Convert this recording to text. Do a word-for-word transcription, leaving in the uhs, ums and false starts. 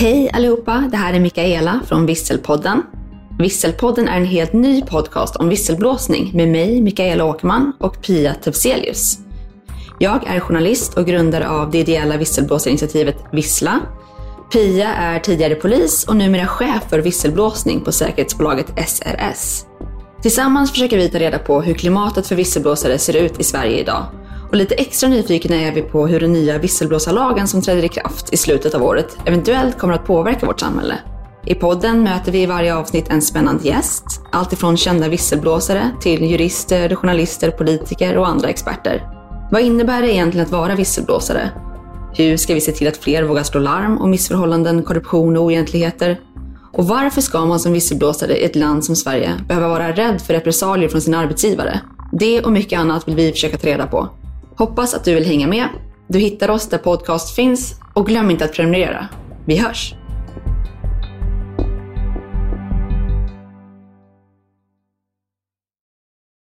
Hej allihopa, det här är Mikaela från Visselpodden. Visselpodden är en helt ny podcast om visselblåsning med mig, Mikaela Åkerman och Pia Tövselius. Jag är journalist och grundare av det ideella visselblåsarinitiativet Vissla. Pia är tidigare polis och numera chef för visselblåsning på säkerhetsbolaget S R S. Tillsammans försöker vi ta reda på hur klimatet för visselblåsare ser ut i Sverige idag. Och lite extra nyfikna är vi på hur den nya visselblåsarlagen som träder i kraft i slutet av året eventuellt kommer att påverka vårt samhälle. I podden möter vi i varje avsnitt en spännande gäst, allt ifrån kända visselblåsare till jurister, journalister, politiker och andra experter. Vad innebär det egentligen att vara visselblåsare? Hur ska vi se till att fler vågar slå larm om missförhållanden, korruption och oegentligheter? Och varför ska man som visselblåsare i ett land som Sverige behöva vara rädd för repressalier från sin arbetsgivare? Det och mycket annat vill vi försöka ta reda på. Hoppas att du vill hänga med. Du hittar oss där podcast finns och glöm inte att prenumerera. Vi hörs!